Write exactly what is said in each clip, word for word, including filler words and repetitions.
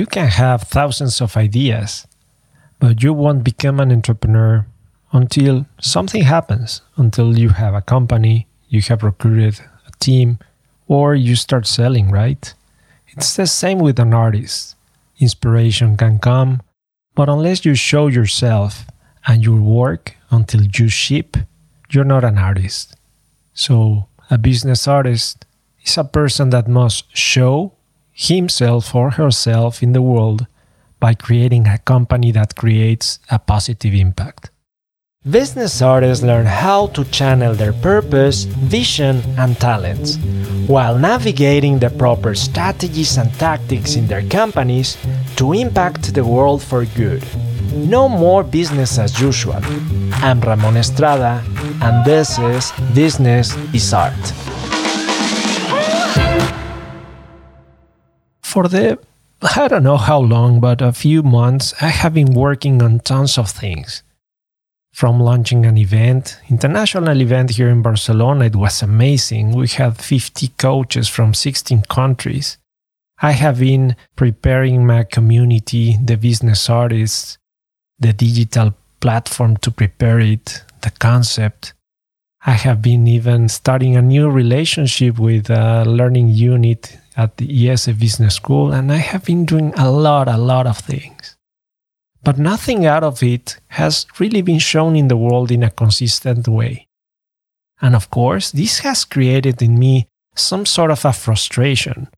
you can have thousands of ideas, but you won't become an entrepreneur until something happens, until you have a company, you have recruited a team, or you start selling, right? It's the same with an artist. Inspiration can come, but unless you show yourself and your work until you ship, you're not an artist. So a business artist is a person that must show himself or herself in the world by creating a company that creates a positive impact. Business artists learn how to channel their purpose, vision, and talents, while navigating the proper strategies and tactics in their companies to impact the world for good. No more business as usual. I'm Ramon Estrada, and this is Business is Art. For the, I don't know how long, but a few months, I have been working on tons of things. From launching an event, international event here in Barcelona, it was amazing. We had fifty coaches from sixteen countries. I have been preparing my community, the business artists, the digital platform to prepare it, the concept. I have been even starting a new relationship with a learning unit at the I E S E Business School, and I have been doing a lot, a lot of things. But nothing out of it has really been shown in the world in a consistent way. And of course, this has created in me some sort of a frustration,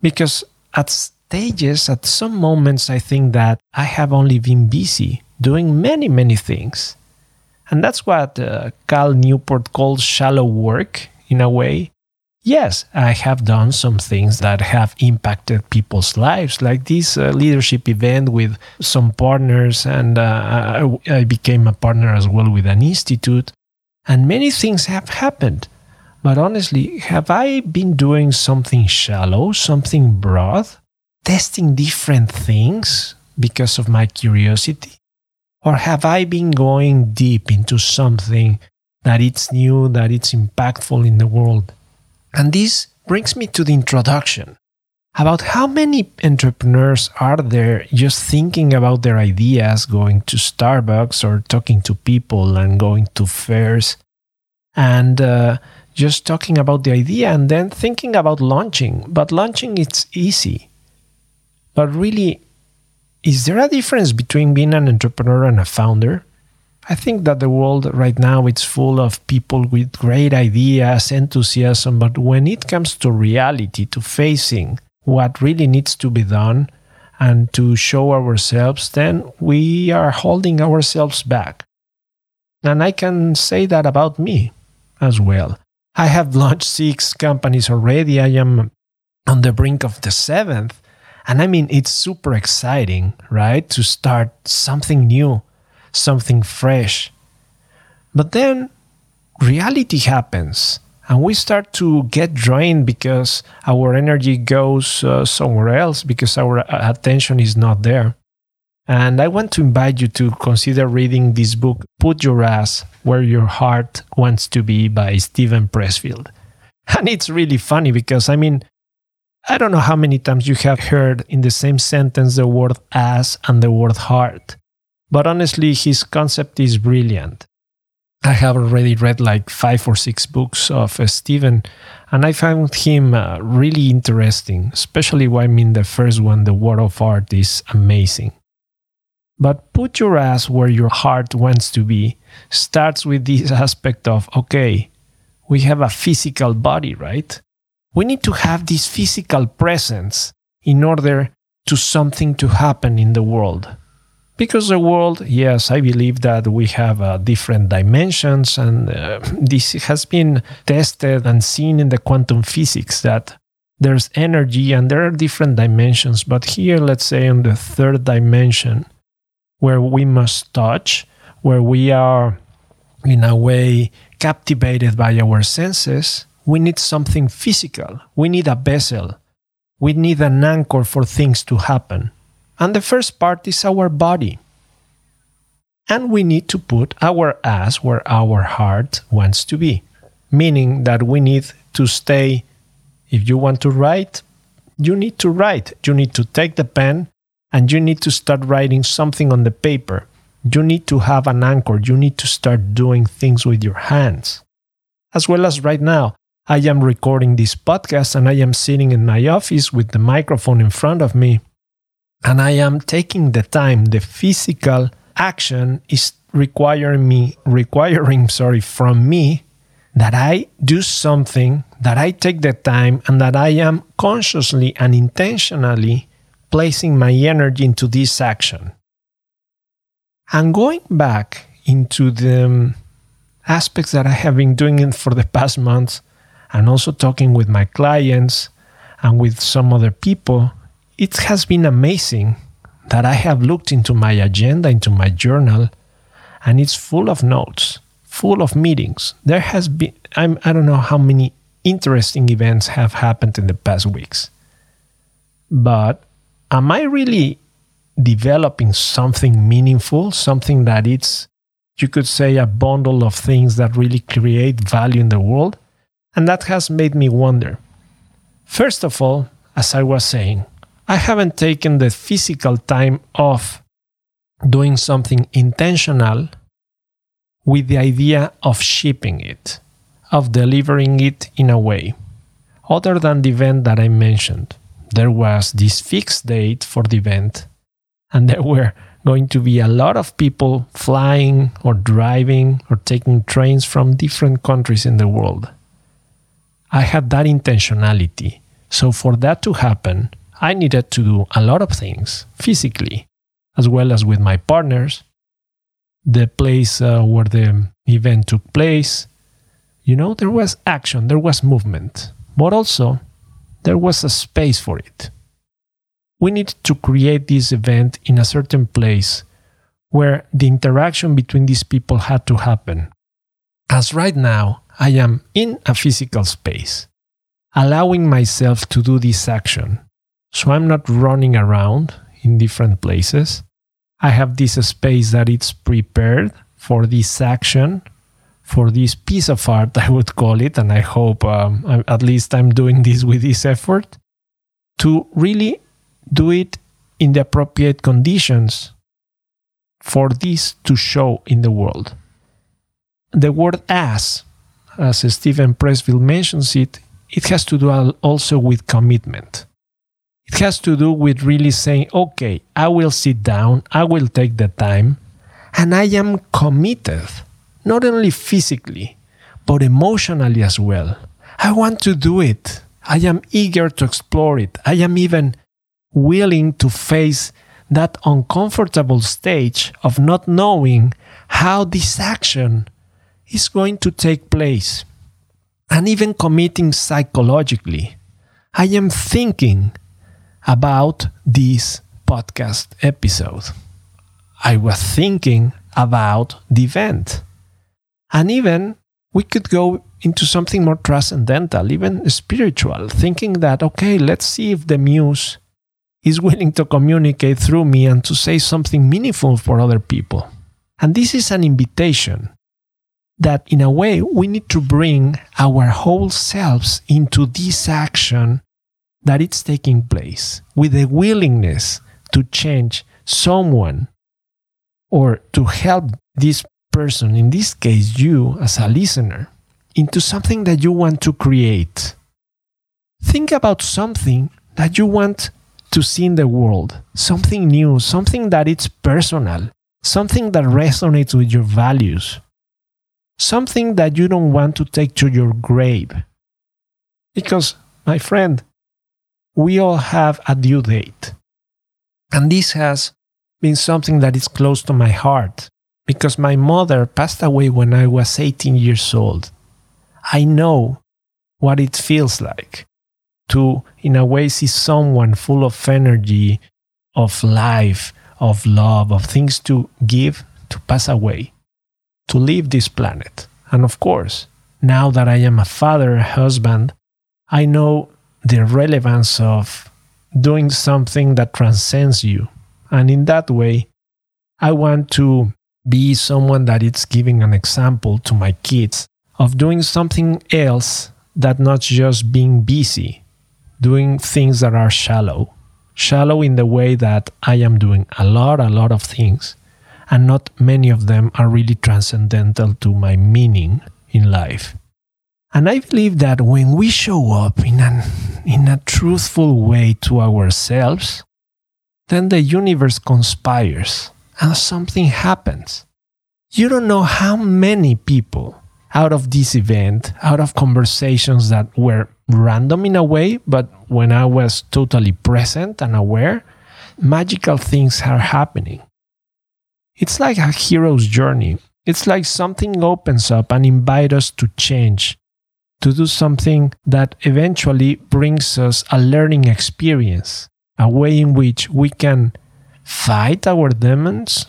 because at stages, at some moments, I think that I have only been busy doing many, many things. And that's what uh, Cal Newport calls shallow work, in a way. Yes, I have done some things that have impacted people's lives, like this uh, leadership event with some partners, and uh, I, I became a partner as well with an institute, and many things have happened. But honestly, have I been doing something shallow, something broad, testing different things because of my curiosity? Or have I been going deep into something that it's new, that it's impactful in the world? And this brings me to the introduction about how many entrepreneurs are there just thinking about their ideas, going to Starbucks or talking to people and going to fairs and uh, just talking about the idea and then thinking about launching. But launching, it's easy. But really, is there a difference between being an entrepreneur and a founder? I think that the world right now it's full of people with great ideas, enthusiasm, but when it comes to reality, to facing what really needs to be done and to show ourselves, then we are holding ourselves back. And I can say that about me as well. I have launched six companies already. I am on the brink of the seventh. And I mean, it's super exciting, right? To start something new. Something fresh. But then reality happens and we start to get drained because our energy goes uh, somewhere else because our attention is not there. And I want to invite you to consider reading this book, Put Your Ass Where Your Heart Wants To Be by Steven Pressfield. And it's really funny because, I mean, I don't know how many times you have heard in the same sentence the word ass and the word heart. But honestly, his concept is brilliant. I have already read like five or six books of uh, Steven, and I found him uh, really interesting, especially why I mean the first one, The War of Art, is amazing. But Put Your Ass Where Your Heart Wants To Be starts with this aspect of, okay, we have a physical body, right? We need to have this physical presence in order to something to happen in the world. Because the world, yes, I believe that we have uh, different dimensions, and uh, this has been tested and seen in the quantum physics that there's energy and there are different dimensions. But here, let's say on the third dimension, where we must touch, where we are in a way captivated by our senses, we need something physical. We need a vessel. We need an anchor for things to happen. And the first part is our body. And we need to put our ass where our heart wants to be. Meaning that we need to stay. If you want to write, you need to write. You need to take the pen and you need to start writing something on the paper. You need to have an anchor. You need to start doing things with your hands. As well as right now, I am recording this podcast and I am sitting in my office with the microphone in front of me, and I am taking the time. The physical action is requiring me, requiring, sorry, from me that I do something, that I take the time, and that I am consciously and intentionally placing my energy into this action. And going back into the aspects that I have been doing it for the past months, and also talking with my clients and with some other people, it has been amazing that I have looked into my agenda, into my journal, and it's full of notes, full of meetings. There has been, I'm, I don't know how many interesting events have happened in the past weeks. But am I really developing something meaningful, something that it's, you could say, a bundle of things that really create value in the world? And that has made me wonder. First of all, as I was saying, I haven't taken the physical time off doing something intentional with the idea of shipping it, of delivering it in a way. Other than the event that I mentioned, there was this fixed date for the event, and there were going to be a lot of people flying or driving or taking trains from different countries in the world. I had that intentionality. So for that to happen, I needed to do a lot of things physically, as well as with my partners, the place uh, where the event took place. You know, there was action, there was movement, but also there was a space for it. We need to create this event in a certain place where the interaction between these people had to happen. As right now, I am in a physical space, allowing myself to do this action. So I'm not running around in different places. I have this space that it's prepared for this action, for this piece of art, I would call it, and I hope um, I, at least I'm doing this with this effort, to really do it in the appropriate conditions for this to show in the world. The word ass, as Steven Pressfield mentions it, it has to do also with commitment. It has to do with really saying, okay, I will sit down, I will take the time, and I am committed, not only physically, but emotionally as well. I want to do it. I am eager to explore it. I am even willing to face that uncomfortable stage of not knowing how this action is going to take place. And even committing psychologically, I am thinking about this podcast episode. I was thinking about the event. And even we could go into something more transcendental, even spiritual, thinking that, okay, let's see if the muse is willing to communicate through me and to say something meaningful for other people. And this is an invitation that in a way we need to bring our whole selves into this action that it's taking place, with a willingness to change someone or to help this person, in this case you as a listener, into something that you want to create. Think about something that you want to see in the world, something new, something that it's personal, something that resonates with your values. Something that you don't want to take to your grave. Because, my friend, we all have a due date. And this has been something that is close to my heart. Because my mother passed away when I was eighteen years old. I know what it feels like to, in a way, see someone full of energy, of life, of love, of things to give, to pass away. To leave this planet. And of course, now that I am a father, a husband, I know the relevance of doing something that transcends you. And in that way, I want to be someone that is giving an example to my kids of doing something else that not just being busy, doing things that are shallow, shallow in the way that I am doing a lot, a lot of things, and not many of them are really transcendental to my meaning in life. And I believe that when we show up in an in a truthful way to ourselves, then the universe conspires and something happens. You don't know how many people out of this event, out of conversations that were random in a way, but when I was totally present and aware, magical things are happening. It's like a hero's journey. It's like something opens up and invites us to change, to do something that eventually brings us a learning experience, a way in which we can fight our demons,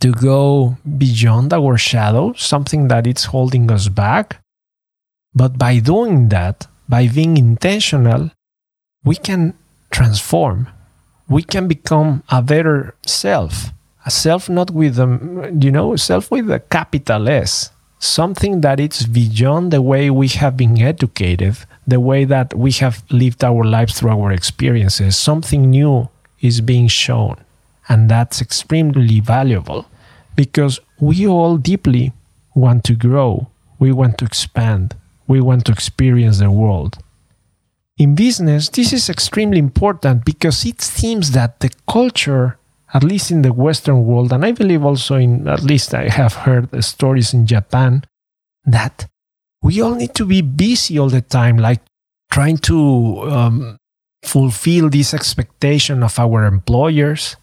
to go beyond our shadow, something that is holding us back. But by doing that, by being intentional, we can transform. We can become a better self, a self not with a, you know, self with a capital S, something that is beyond the way we have been educated, the way that we have lived our lives through our experiences. Something new is being shown. And that's extremely valuable because we all deeply want to grow. We want to expand. We want to experience the world. In business, this is extremely important because it seems that the culture, at least in the Western world, and I believe also in, at least I have heard stories in Japan, that we all need to be busy all the time, like trying to um, fulfill this expectation of our employers,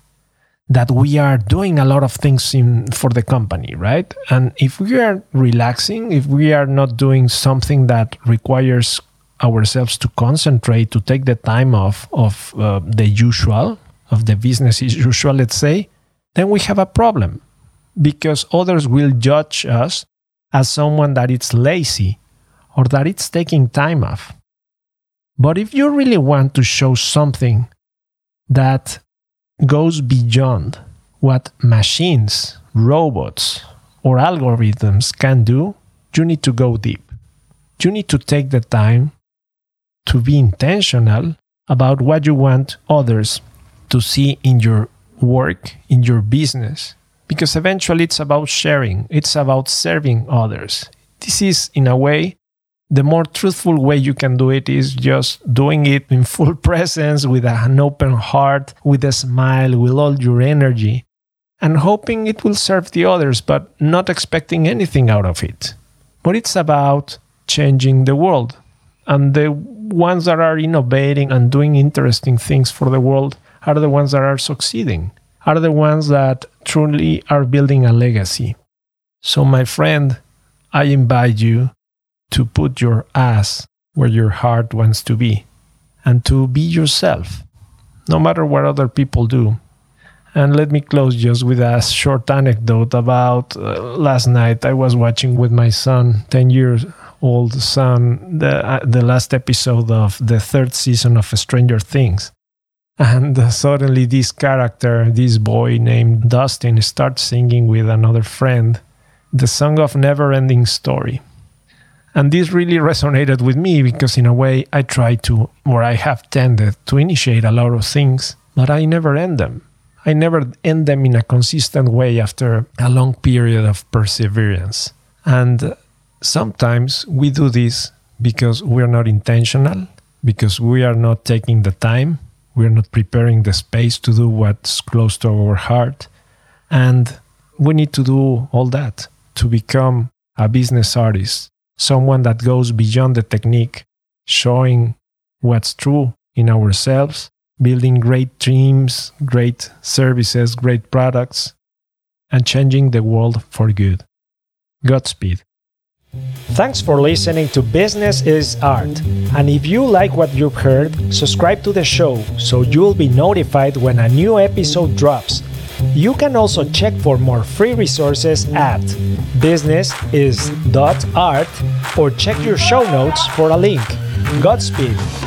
that we are doing a lot of things in, for the company, right? And if we are relaxing, if we are not doing something that requires ourselves to concentrate, to take the time off of uh, the usual, of the business as usual, let's say, then we have a problem because others will judge us as someone that is lazy or that it's taking time off. But if you really want to show something that goes beyond what machines, robots, or algorithms can do, you need to go deep. You need to take the time to be intentional about what you want others to see in your work, in your business, because eventually it's about sharing, it's about serving others. This is, in a way, the more truthful way you can do it is just doing it in full presence, with an open heart, with a smile, with all your energy, and hoping it will serve the others, but not expecting anything out of it. But it's about changing the world. And the ones that are innovating and doing interesting things for the world are the ones that are succeeding, are the ones that truly are building a legacy. So, my friend, I invite you to put your ass where your heart wants to be and to be yourself, no matter what other people do. And let me close just with a short anecdote about uh, last night. I was watching with my son, ten years old son, the, uh, the last episode of the third season of Stranger Things. And uh, suddenly this character, this boy named Dustin, starts singing with another friend the song of Never-Ending Story. And this really resonated with me because, in a way, I try to, or I have tended to initiate a lot of things, but I never end them. I never end them in a consistent way after a long period of perseverance. And sometimes we do this because we are not intentional, because we are not taking the time, we are not preparing the space to do what's close to our heart. And we need to do all that to become a business artist. Someone that goes beyond the technique, showing what's true in ourselves, building great teams, great services, great products, and changing the world for good. Godspeed. Thanks for listening to Business is Art. And if you like what you've heard, subscribe to the show so you'll be notified when a new episode drops. You can also check for more free resources at business is dot art or check your show notes for a link. Godspeed!